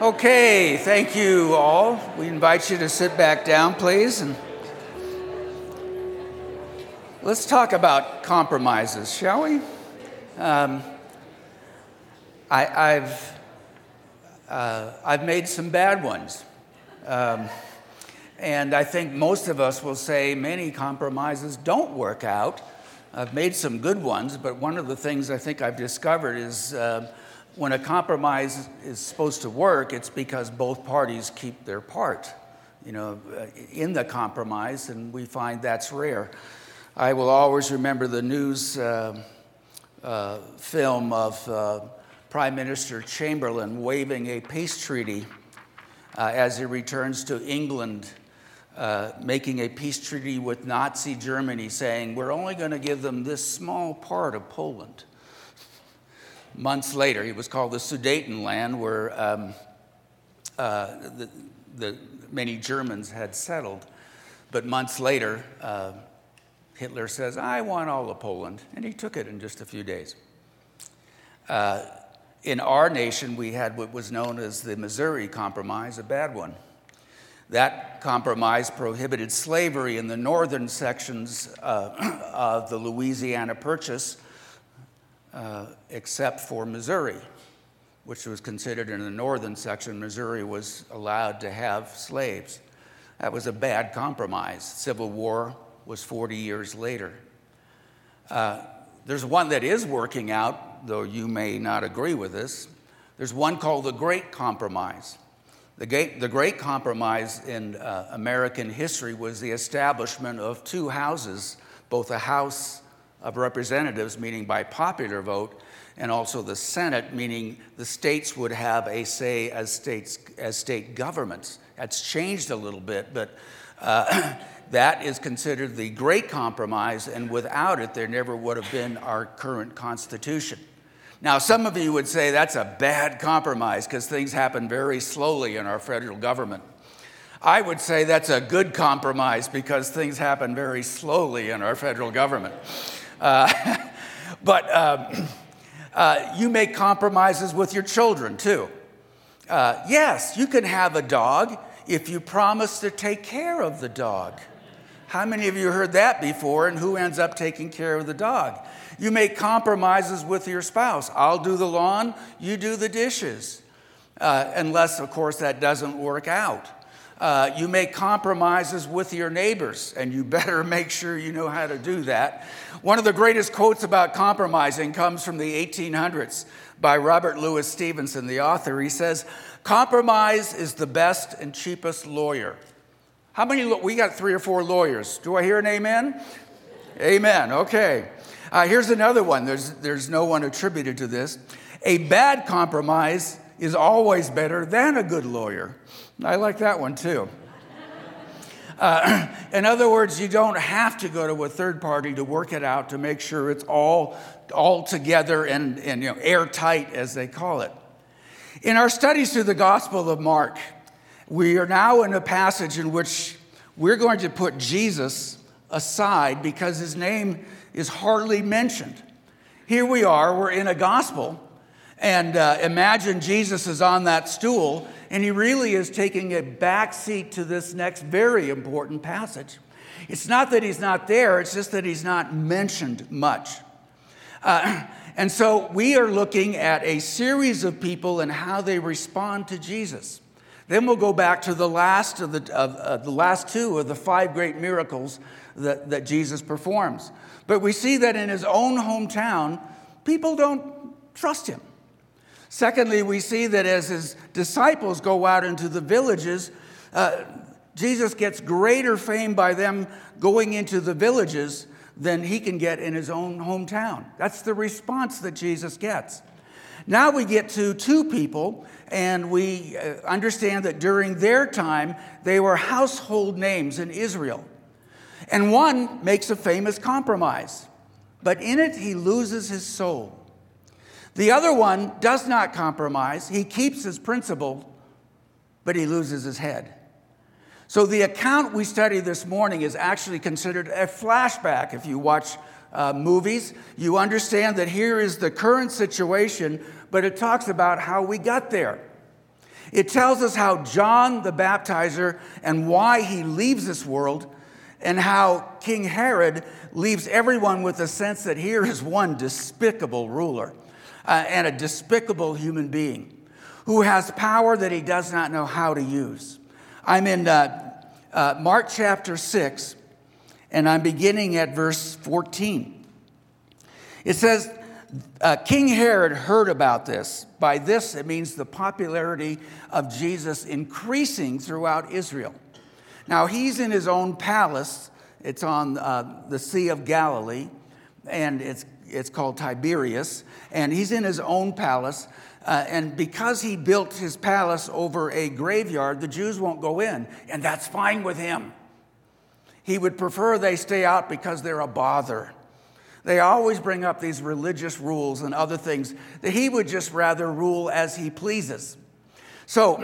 Okay, thank you all. We invite you to sit back down, please. And let's talk about compromises, shall we? I've made some bad ones. And I think most of us will say many compromises don't work out. I've made some good ones, but one of the things I think I've discovered is when a compromise is supposed to work, it's because both parties keep their part, in the compromise, and we find that's rare. I will always remember the news film of Prime Minister Chamberlain waving a peace treaty as he returns to England, making a peace treaty with Nazi Germany, saying, "We're only going to give them this small part of Poland." Months later, it was called the Sudetenland, where many Germans had settled. But months later, Hitler says, "I want all of Poland," and he took it in just a few days. In our nation, we had what was known as the Missouri Compromise, a bad one. That compromise prohibited slavery in the northern sections of the Louisiana Purchase, except for Missouri, which was considered in the northern section. Missouri was allowed to have slaves. That was a bad compromise. Civil War was 40 years later. There's one that is working out, though you may not agree with this. There's one called the Great Compromise. The Great Compromise in American history was the establishment of two houses, both a House of Representatives, meaning by popular vote, and also the Senate, meaning the states would have a say as state governments. That's changed a little bit, but that is considered the Great Compromise, and without it, there never would have been our current Constitution. Now, some of you would say that's a bad compromise because things happen very slowly in our federal government. I would say that's a good compromise because things happen very slowly in our federal government. But you make compromises with your children, too. Yes, you can have a dog if you promise to take care of the dog. How many of you heard that before, and who ends up taking care of the dog? You make compromises with your spouse. I'll do the lawn, you do the dishes. Unless, of course, that doesn't work out. You make compromises with your neighbors, and you better make sure you know how to do that. One of the greatest quotes about compromising comes from the 1800s by Robert Louis Stevenson, the author. He says, "Compromise is the best and cheapest lawyer." How many? We got 3 or 4 lawyers. Do I hear an amen? Amen. Okay. Here's another one. There's no one attributed to this. A bad compromise is always better than a good lawyer. I like that one too. In other words, you don't have to go to a third party to work it out to make sure it's all together and airtight, as they call it. In our studies through the Gospel of Mark, we are now in a passage in which we're going to put Jesus aside because his name is hardly mentioned. Here we are, we're in a gospel, and imagine Jesus is on that stool, and he really is taking a back seat to this next very important passage. It's not that he's not there, it's just that he's not mentioned much. And so we are looking at a series of people and how they respond to Jesus. Then we'll go back to the last of the last two of the 5 great miracles that Jesus performs. But we see that in his own hometown, people don't trust him. Secondly, we see that as his disciples go out into the villages, Jesus gets greater fame by them going into the villages than he can get in his own hometown. That's the response that Jesus gets. Now we get to 2 people, and we understand that during their time, they were household names in Israel. And one makes a famous compromise, but in it he loses his soul. The other one does not compromise. He keeps his principle, but he loses his head. So the account we study this morning is actually considered a flashback. If you watch movies, you understand that here is the current situation, but it talks about how we got there. It tells us how John the Baptizer and why he leaves this world, and how King Herod leaves everyone with a sense that here is one despicable ruler and a despicable human being who has power that he does not know how to use. I'm in Mark chapter 6, and I'm beginning at verse 14. It says, King Herod heard about this. By this, it means the popularity of Jesus increasing throughout Israel. Now, he's in his own palace. It's on the Sea of Galilee, and it's called Tiberius. And he's in his own palace. And because he built his palace over a graveyard, the Jews won't go in. And that's fine with him. He would prefer they stay out because they're a bother. They always bring up these religious rules and other things that he would just rather rule as he pleases. So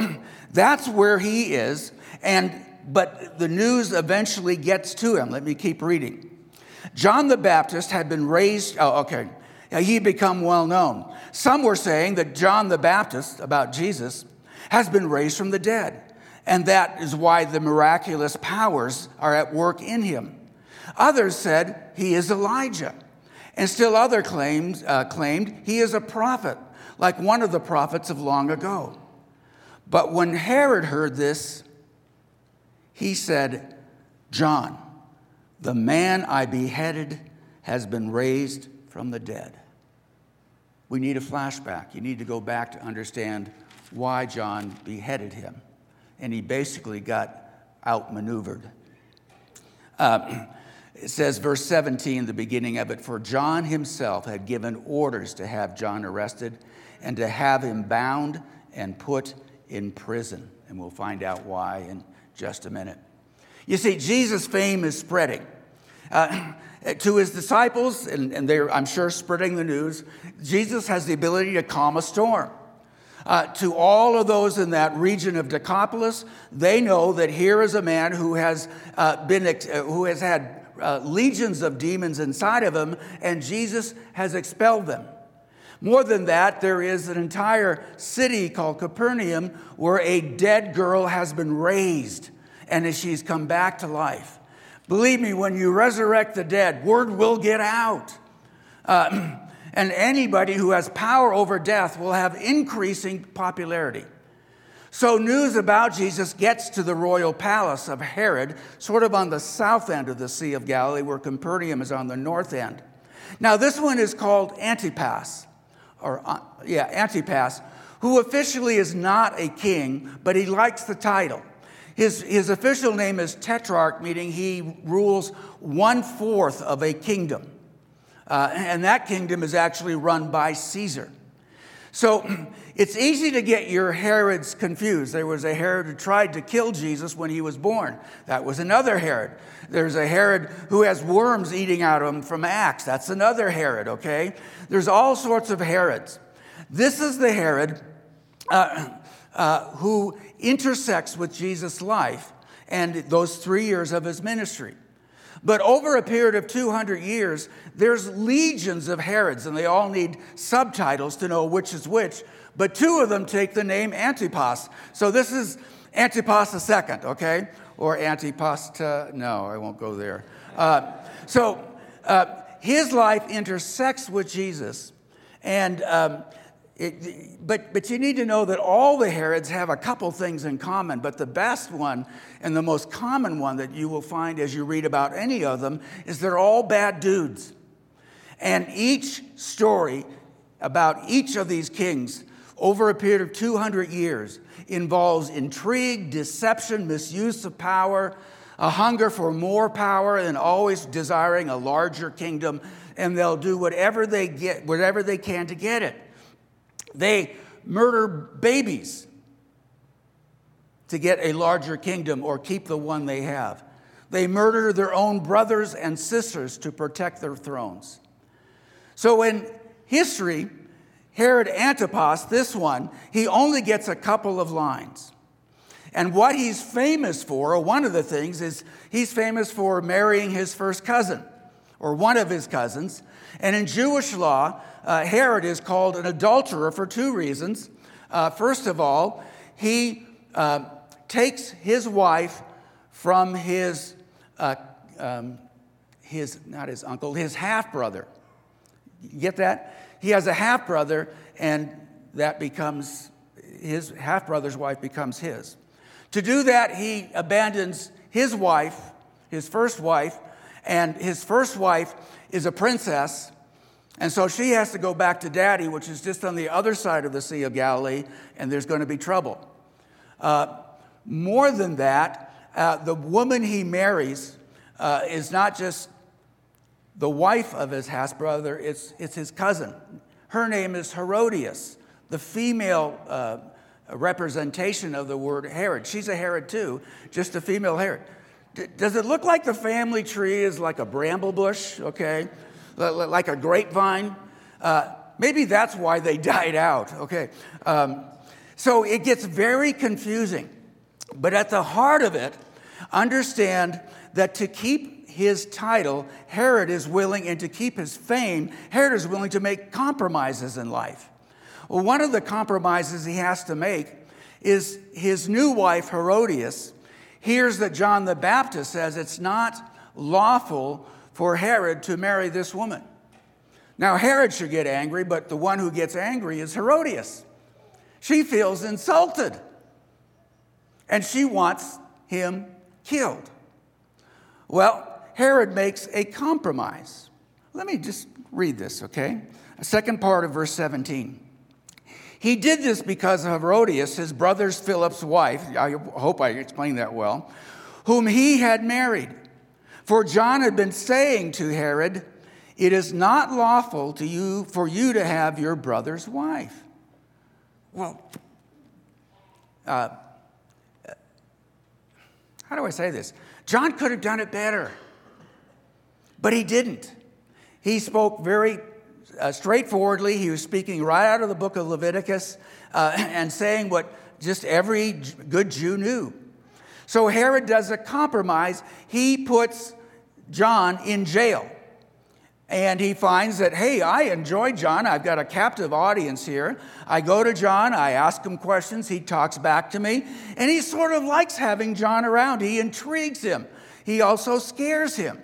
that's where he is. But the news eventually gets to him. Let me keep reading. John the Baptist had been raised. Oh, okay. He had become well known. Some were saying that John the Baptist, about Jesus, has been raised from the dead. And that is why the miraculous powers are at work in him. Others said he is Elijah. And still other claimed he is a prophet, like one of the prophets of long ago. But when Herod heard this, he said, "John, the man I beheaded has been raised from the dead." We need a flashback. You need to go back to understand why John beheaded him. And he basically got outmaneuvered. It says, verse 17, the beginning of it, "For John himself had given orders to have John arrested and to have him bound and put in prison." And we'll find out why in just a minute. You see, Jesus' fame is spreading. To his disciples, and they're, I'm sure, spreading the news, Jesus has the ability to calm a storm. To all of those in that region of Decapolis, they know that here is a man who has had legions of demons inside of him, and Jesus has expelled them. More than that, there is an entire city called Capernaum where a dead girl has been raised, and she's come back to life. Believe me, when you resurrect the dead, word will get out. And anybody who has power over death will have increasing popularity. So news about Jesus gets to the royal palace of Herod, sort of on the south end of the Sea of Galilee, where Capernaum is on the north end. Now, this one is called Antipas, Antipas, who officially is not a king, but he likes the title. His official name is Tetrarch, meaning he rules 1/4 of a kingdom. And that kingdom is actually run by Caesar. So it's easy to get your Herods confused. There was a Herod who tried to kill Jesus when he was born. That was another Herod. There's a Herod who has worms eating out of him from Acts. That's another Herod, okay? There's all sorts of Herods. This is the Herod who intersects with Jesus' life and those 3 years of his ministry. But over a period of 200 years, there's legions of Herods, and they all need subtitles to know which is which. But two of them take the name Antipas. So this is Antipas II, okay? Or Antipasta, no, I won't go there. His life intersects with Jesus, and But you need to know that all the Herods have a couple things in common, but the best one and the most common one that you will find as you read about any of them is they're all bad dudes. And each story about each of these kings over a period of 200 years involves intrigue, deception, misuse of power, a hunger for more power, and always desiring a larger kingdom, and they'll do whatever they can to get it. They murder babies to get a larger kingdom or keep the one they have. They murder their own brothers and sisters to protect their thrones. So in history, Herod Antipas, this one, he only gets a couple of lines. And what he's famous for, or one of the things, is he's famous for marrying his first cousin, or one of his cousins. And in Jewish law, Herod is called an adulterer for two reasons. First of all, he takes his wife from his half-brother. You get that? He has a half-brother, and that becomes his half-brother's wife becomes his. To do that, he abandons his wife, his first wife, and his first wife is a princess, and so she has to go back to daddy, which is just on the other side of the Sea of Galilee, and there's going to be trouble. More than that, the woman he marries is not just the wife of his half-brother, it's his cousin. Her name is Herodias, the female representation of the word Herod. She's a Herod too, just a female Herod. Does it look like the family tree is like a bramble bush, okay? Like a grapevine? Maybe that's why they died out, okay? So it gets very confusing. But at the heart of it, understand that to keep his title, Herod is willing, and to keep his fame, Herod is willing to make compromises in life. Well, one of the compromises he has to make is his new wife, Herodias, hears that John the Baptist says it's not lawful for Herod to marry this woman. Now, Herod should get angry, but the one who gets angry is Herodias. She feels insulted, and she wants him killed. Well, Herod makes a compromise. Let me just read this, okay? The second part of verse 17. He did this because of Herodias, his brother Philip's wife, I hope I explained that well, whom he had married. For John had been saying to Herod, "It is not lawful to you for you to have your brother's wife." Well, how do I say this? John could have done it better, but he didn't. He spoke very straightforwardly. He was speaking right out of the book of Leviticus and saying what just every good Jew knew. So Herod does a compromise. He puts John in jail. And he finds that, hey, I enjoy John. I've got a captive audience here. I go to John. I ask him questions. He talks back to me. And he sort of likes having John around. He intrigues him. He also scares him.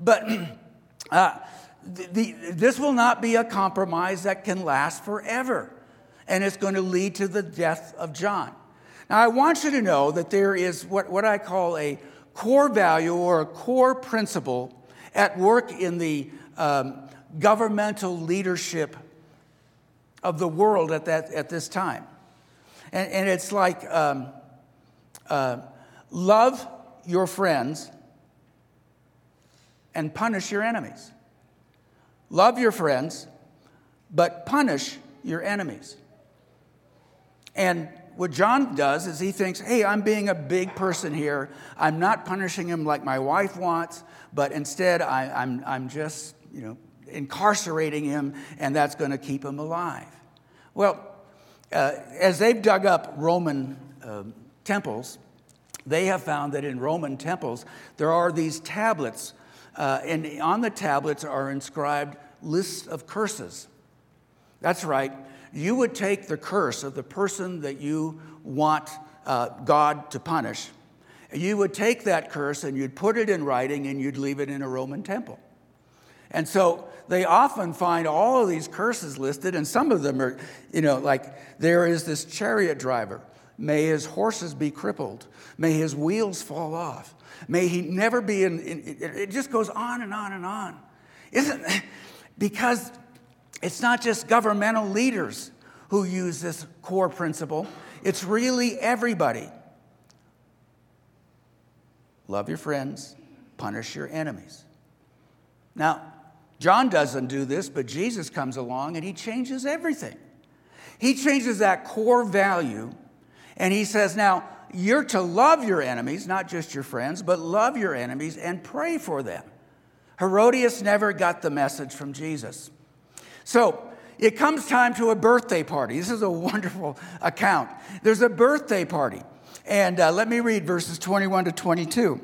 But this will not be a compromise that can last forever. And it's going to lead to the death of John. Now, I want you to know that there is what I call a core value or a core principle at work in the governmental leadership of the world at this time. And it's like love your friends and punish your enemies. Love your friends, but punish your enemies. And what John does is he thinks, hey, I'm being a big person here. I'm not punishing him like my wife wants, but instead I'm just, incarcerating him, and that's going to keep him alive. Well, as they've dug up Roman temples, they have found that in Roman temples there are these tablets, and on the tablets are inscribed lists of curses. That's right. You would take the curse of the person that you want God to punish. You would take that curse and you'd put it in writing and you'd leave it in a Roman temple. And so they often find all of these curses listed, and some of them are, like there is this chariot driver. May his horses be crippled. May his wheels fall off. May he never be it just goes on and on and on. Because it's not just governmental leaders who use this core principle. It's really everybody. Love your friends, punish your enemies. Now, John doesn't do this, but Jesus comes along and he changes everything. He changes that core value, and he says, now, you're to love your enemies, not just your friends, but love your enemies and pray for them. Herodias never got the message from Jesus. So it comes time to a birthday party. This is a wonderful account. There's a birthday party. And let me read verses 21 to 22.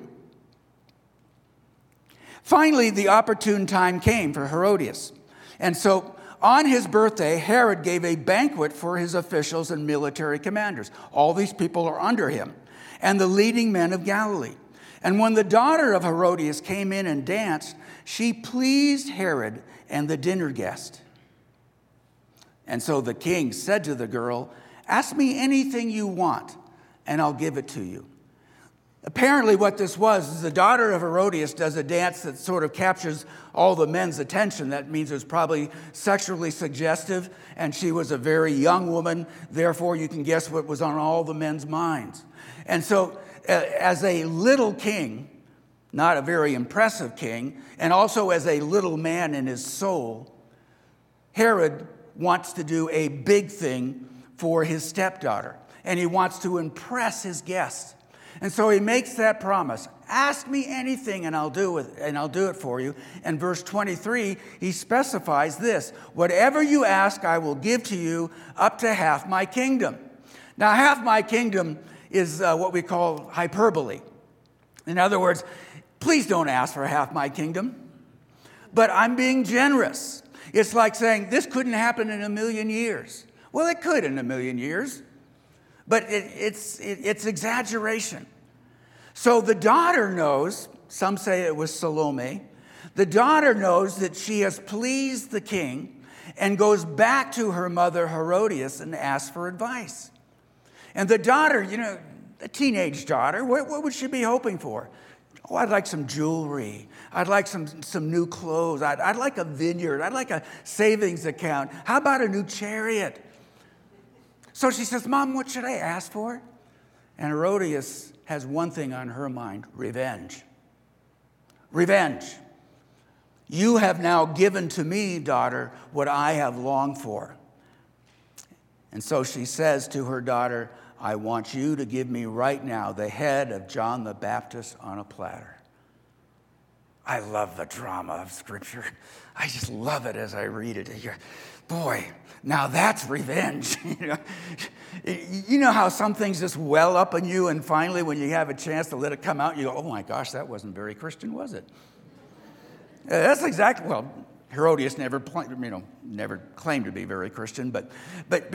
Finally, the opportune time came for Herodias. And so On his birthday, Herod gave a banquet for his officials and military commanders. All these people are under him, and the leading men of Galilee. And when the daughter of Herodias came in and danced, she pleased Herod and the dinner guest. And so the king said to the girl, "Ask me anything you want, and I'll give it to you." Apparently what this was is the daughter of Herodias does a dance that sort of captures all the men's attention. That means it was probably sexually suggestive, and she was a very young woman. Therefore, you can guess what was on all the men's minds. And so as a little king, not a very impressive king, and also as a little man in his soul, Herod wants to do a big thing for his stepdaughter, and he wants to impress his guests. And so he makes that promise, "Ask me anything and I'll do it for you." And verse 23, he specifies this, "Whatever you ask, I will give to you up to half my kingdom." Now, half my kingdom is what we call hyperbole. In other words, please don't ask for half my kingdom, but I'm being generous. It's like saying, this couldn't happen in a million years. Well, it could in a million years, but it's exaggeration. So the daughter knows, some say it was Salome, the daughter knows that she has pleased the king and goes back to her mother Herodias and asks for advice. And the daughter, a teenage daughter, what would she be hoping for? Oh, I'd like some jewelry. I'd like some new clothes. I'd like a vineyard. I'd like a savings account. How about a new chariot? So she says, "Mom, what should I ask for?" And Herodias has one thing on her mind, revenge. Revenge. You have now given to me, daughter, what I have longed for. And so she says to her daughter, "I want you to give me right now the head of John the Baptist on a platter." I love the drama of Scripture. I just love it as I read it. Boy, now that's revenge. You know how some things just well up in you, and finally when you have a chance to let it come out, you go, "Oh my gosh, that wasn't very Christian, was it?" That's exactly, Herodias never claimed to be very Christian, but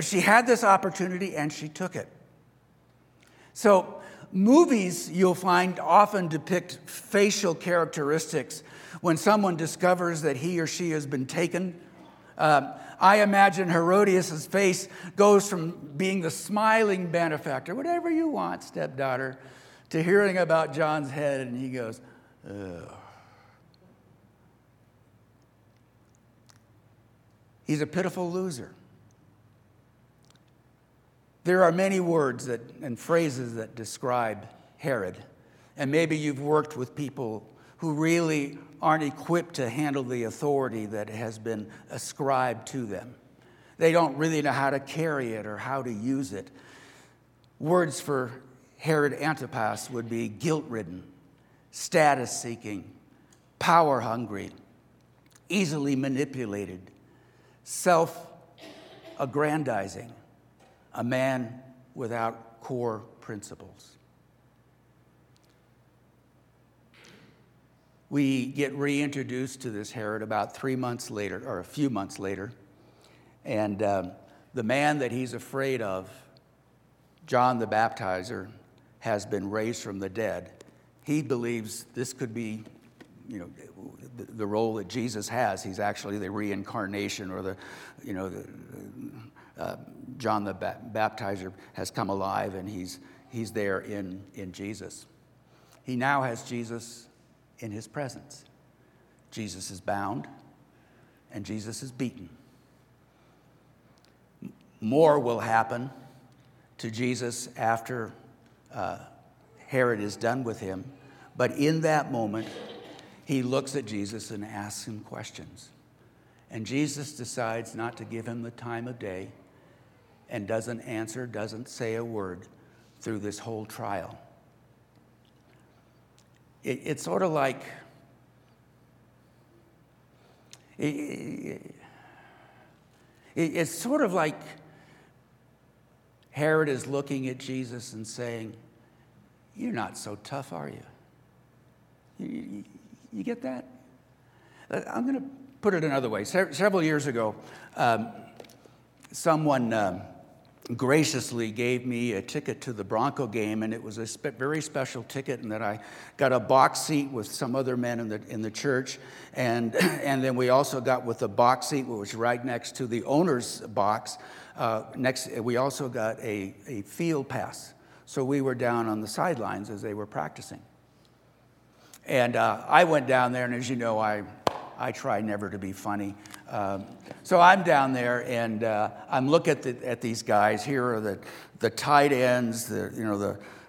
she had this opportunity and she took it. So movies, you'll find, often depict facial characteristics when someone discovers that he or she has been taken. I imagine Herodias' face goes from being the smiling benefactor, "Whatever you want, stepdaughter," to hearing about John's head, and he goes, "Ugh." He's a pitiful loser. There are many words and phrases that describe Herod. And maybe you've worked with people who really aren't equipped to handle the authority that has been ascribed to them. They don't really know how to carry it or how to use it. Words for Herod Antipas would be guilt-ridden, status-seeking, power-hungry, easily manipulated, self-aggrandizing. A man without core principles. We get reintroduced to this Herod about 3 months later, or a few months later, and the man that he's afraid of, John the Baptizer, has been raised from the dead. He believes this could be, the role that Jesus has. He's actually the reincarnation, or John the Baptizer has come alive, and he's there in Jesus. He now has Jesus in his presence. Jesus is bound, and Jesus is beaten. More will happen to Jesus after Herod is done with him, but in that moment, he looks at Jesus and asks him questions. And Jesus decides not to give him the time of day, and doesn't answer, doesn't say a word through this whole trial. It's sort of like, it's sort of like Herod is looking at Jesus and saying, "You're not so tough, are you?" You get that? I'm going to put it another way. Several years ago, someone graciously gave me a ticket to the Bronco game, and it was a very special ticket, and that I got a box seat with some other men in the church, and then we also got with the box seat, which was right next to the owner's box. We also got a field pass, so we were down on the sidelines as they were practicing. And I went down there, and as you know, I try never to be funny. So I'm down there, and I'm looking at these guys. Here are the tight ends, the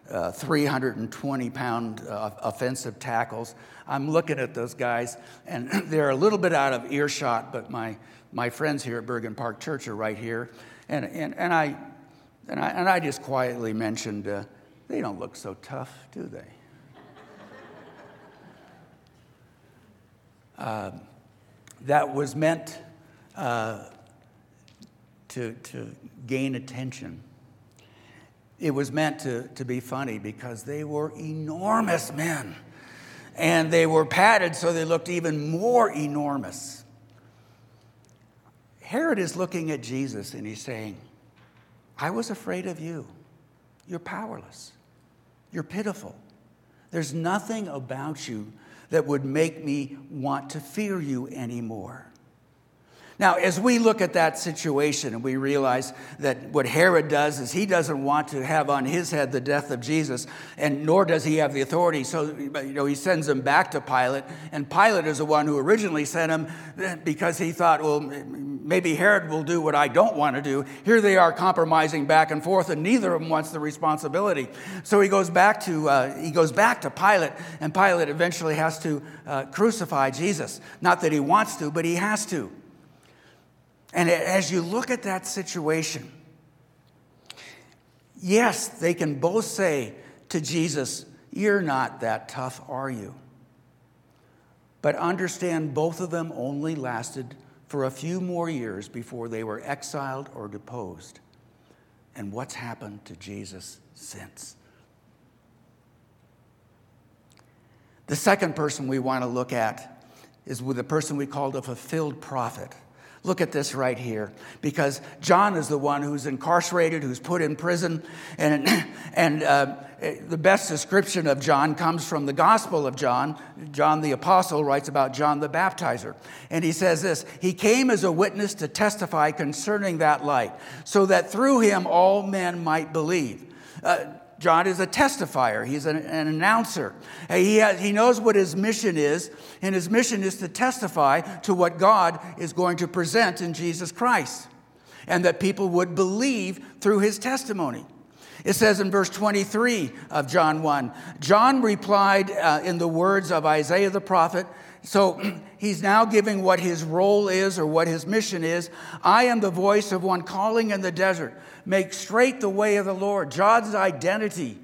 320-pound offensive tackles. I'm looking at those guys, and they're a little bit out of earshot, but my friends here at Bergen Park Church are right here, and I just quietly mentioned, they don't look so tough, do they? That was meant to gain attention. It was meant to be funny because they were enormous men, and they were padded so they looked even more enormous. Herod is looking at Jesus and he's saying, I was afraid of you. You're powerless. You're pitiful. There's nothing about you that would make me want to fear you anymore. Now, as we look at that situation and we realize that what Herod does is he doesn't want to have on his head the death of Jesus, and nor does he have the authority. So, he sends him back to Pilate, and Pilate is the one who originally sent him because he thought, well, maybe Herod will do what I don't want to do. Here they are compromising back and forth, and neither of them wants the responsibility. So he goes back to Pilate, and Pilate eventually has to crucify Jesus. Not that he wants to, but he has to. And as you look at that situation, yes, they can both say to Jesus, you're not that tough, are you? But understand, both of them only lasted for a few more years before they were exiled or deposed. And what's happened to Jesus since? The second person we want to look at is the person we called a fulfilled prophet. Look at this right here, because John is the one who's incarcerated, who's put in prison, and the best description of John comes from the Gospel of John. John the Apostle writes about John the Baptizer, and he says this: he came as a witness to testify concerning that light, so that through him all men might believe. John is a testifier. He's an announcer. He knows what his mission is, and his mission is to testify to what God is going to present in Jesus Christ, and that people would believe through his testimony. It says in verse 23 of John 1, John replied in the words of Isaiah the prophet. So he's now giving what his role is or what his mission is. I am the voice of one calling in the desert. Make straight the way of the Lord. John's identity,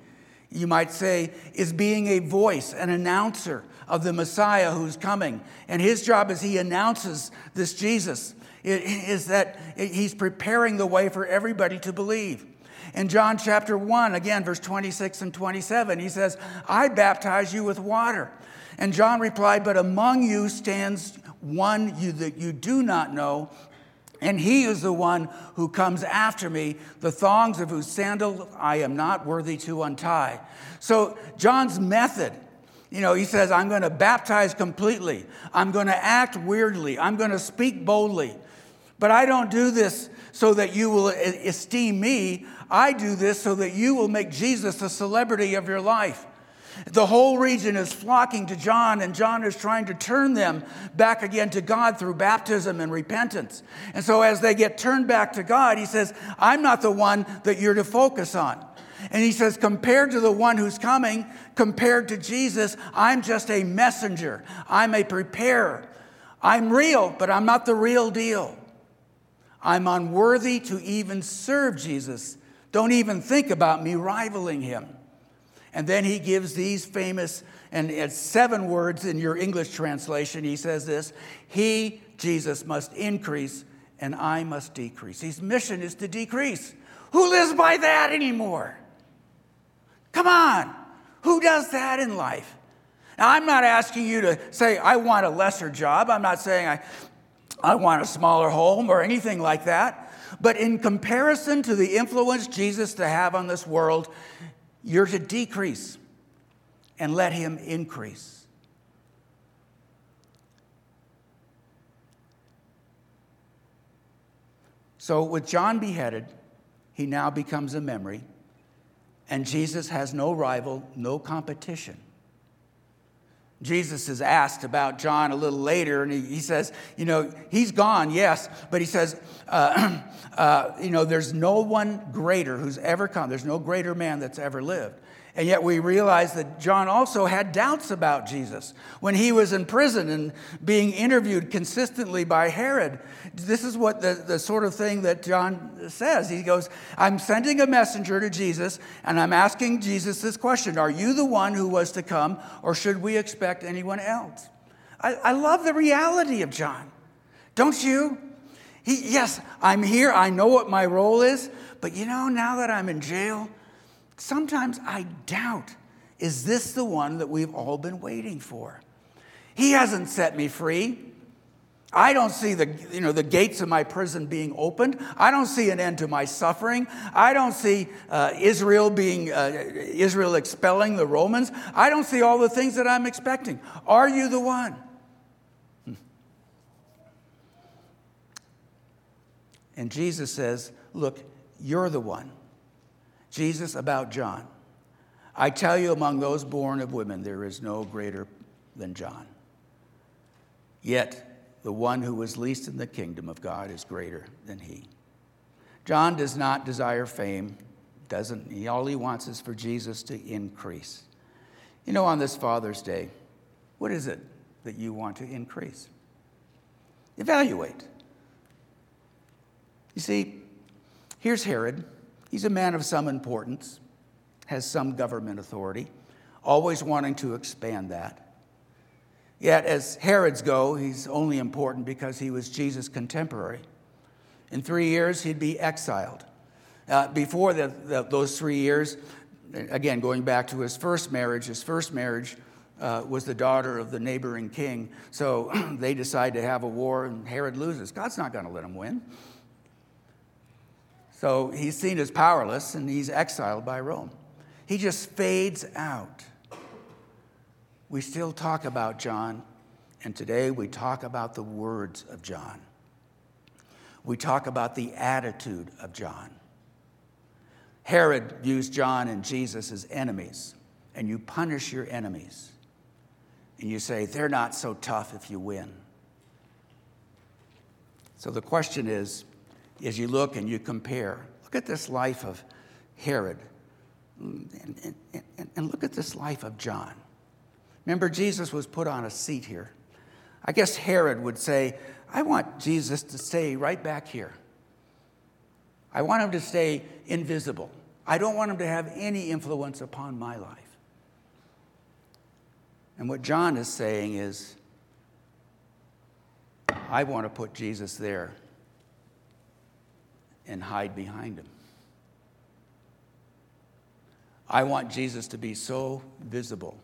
you might say, is being a voice, an announcer of the Messiah who's coming. And his job as he announces this Jesus is that he's preparing the way for everybody to believe. In John chapter 1, again, verse 26 and 27, he says, I baptize you with water. And John replied, but among you stands one that you do not know, and he is the one who comes after me, the thongs of whose sandal I am not worthy to untie. So John's method, he says, I'm going to baptize completely. I'm going to act weirdly. I'm going to speak boldly. But I don't do this so that you will esteem me. I do this so that you will make Jesus the celebrity of your life. The whole region is flocking to John, and John is trying to turn them back again to God through baptism and repentance. And so as they get turned back to God, he says, I'm not the one that you're to focus on. And he says, compared to the one who's coming, compared to Jesus, I'm just a messenger. I'm a preparer. I'm real, but I'm not the real deal. I'm unworthy to even serve Jesus. Don't even think about me rivaling him. And then he gives these famous, and it's 7 words in your English translation. He says this: he, Jesus, must increase, and I must decrease. His mission is to decrease. Who lives by that anymore? Come on. Who does that in life? Now, I'm not asking you to say, I want a lesser job. I'm not saying I want a smaller home or anything like that. But in comparison to the influence Jesus to have on this world, you're to decrease and let him increase. So with John beheaded, he now becomes a memory, and Jesus has no rival, no competition. Jesus is asked about John a little later, and he says, you know, he's gone, yes, but he says, you know, there's no one greater who's ever come. There's no greater man that's ever lived. And yet we realize that John also had doubts about Jesus. When he was in prison and being interviewed consistently by Herod, this is what the sort of thing that John says. He goes, I'm sending a messenger to Jesus, and I'm asking Jesus this question. Are you the one who was to come, or should we expect anyone else? I love the reality of John. Don't you? Yes, I'm here. I know what my role is. But, you know, now that I'm in jail, sometimes I doubt, is this the one that we've all been waiting for? He hasn't set me free. I don't see the gates of my prison being opened. I don't see an end to my suffering. I don't see Israel expelling the Romans. I don't see all the things that I'm expecting. Are you the one? And Jesus says, look, you're the one. Jesus about John. I tell you, among those born of women, there is no greater than John. Yet the one who was least in the kingdom of God is greater than he. John does not desire fame. Doesn't. All he wants is for Jesus to increase. You know, on this Father's Day, what is it that you want to increase? Evaluate. You see, here's Herod. He's a man of some importance, has some government authority, always wanting to expand that. Yet, as Herods go, he's only important because he was Jesus' contemporary. In 3 years, he'd be exiled. Before those 3 years, again, going back to his first marriage was the daughter of the neighboring king. So they decide to have a war, and Herod loses. God's not going to let him win. So he's seen as powerless, and he's exiled by Rome. He just fades out. We still talk about John, and today we talk about the words of John. We talk about the attitude of John. Herod views John and Jesus as enemies, and you punish your enemies. And you say, they're not so tough if you win. So the question is, as you look and you compare, look at this life of Herod and look at this life of John. Remember, Jesus was put on a seat here. I guess Herod would say, I want Jesus to stay right back here. I want him to stay invisible. I don't want him to have any influence upon my life. And what John is saying is, I want to put Jesus there and hide behind him. I want Jesus to be so visible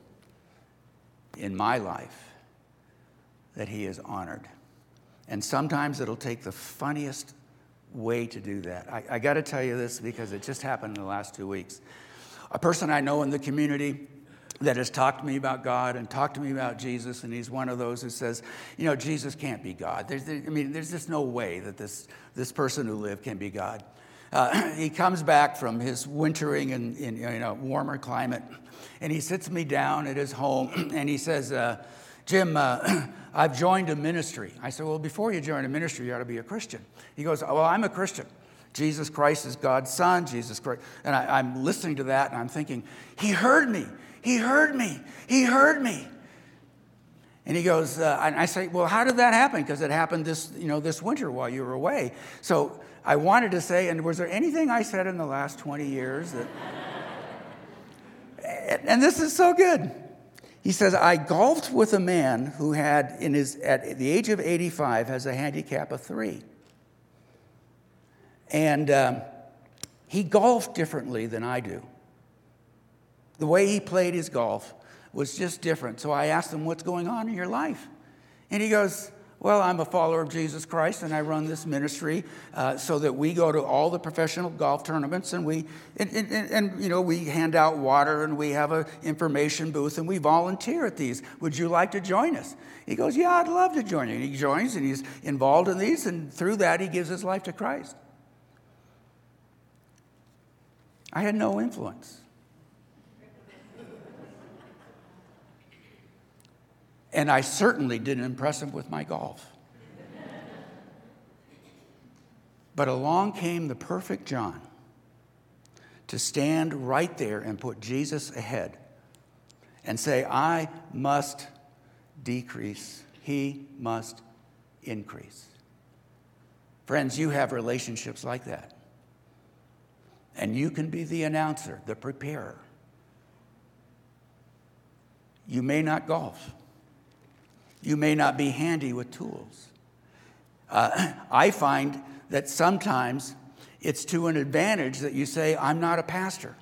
in my life that he is honored. And sometimes it'll take the funniest way to do that. I got to tell you this because it just happened in the last 2 weeks. A person I know in the community that has talked to me about God and talked to me about Jesus, and he's one of those who says, you know, Jesus can't be God. There's just no way that this person who lived can be God. He comes back from his wintering in a warmer climate, and he sits me down at his home, and he says, Jim, I've joined a ministry. I said, well, before you join a ministry, you ought to be a Christian. He goes, well, I'm a Christian. Jesus Christ is God's son, Jesus Christ. And I'm listening to that, and I'm thinking, he heard me. He heard me. He heard me. And he goes, and I say, well, how did that happen? Because it happened this winter while you were away. So I wanted to say, and was there anything I said in the last 20 years? And this is so good. He says, I golfed with a man who had, at the age of 85, has a handicap of 3. And he golfed differently than I do. The way he played his golf was just different. So I asked him, what's going on in your life? And he goes, Well, I'm a follower of Jesus Christ, and I run this ministry so that we go to all the professional golf tournaments, and we hand out water, and we have an information booth, and we volunteer at these. Would you like to join us? He goes, yeah, I'd love to join you. And he joins, and he's involved in these, and through that, he gives his life to Christ. I had no influence. And I certainly didn't impress him with my golf. But along came the perfect John to stand right there and put Jesus ahead and say, I must decrease, he must increase. Friends, you have relationships like that. And you can be the announcer, the preparer. You may not golf. You may not be handy with tools. I find that sometimes it's to an advantage that you say, I'm not a pastor,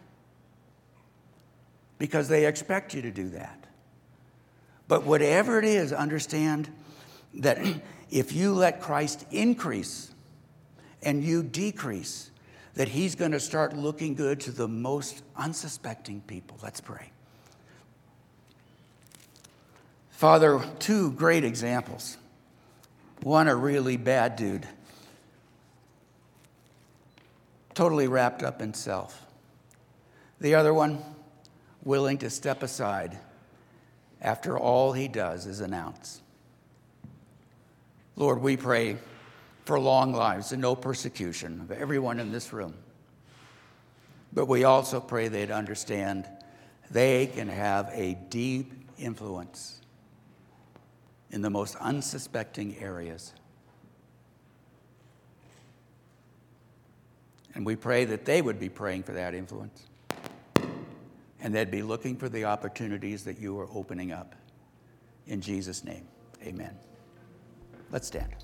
because they expect you to do that. But whatever it is, understand that if you let Christ increase and you decrease, that he's going to start looking good to the most unsuspecting people. Let's pray. Father, two great examples. One, a really bad dude, totally wrapped up in self. The other one, willing to step aside after all he does is announce. Lord, we pray for long lives and no persecution of everyone in this room. But we also pray they'd understand they can have a deep influence in the most unsuspecting areas. And we pray that they would be praying for that influence, and they'd be looking for the opportunities that you are opening up. In Jesus' name, amen. Let's stand.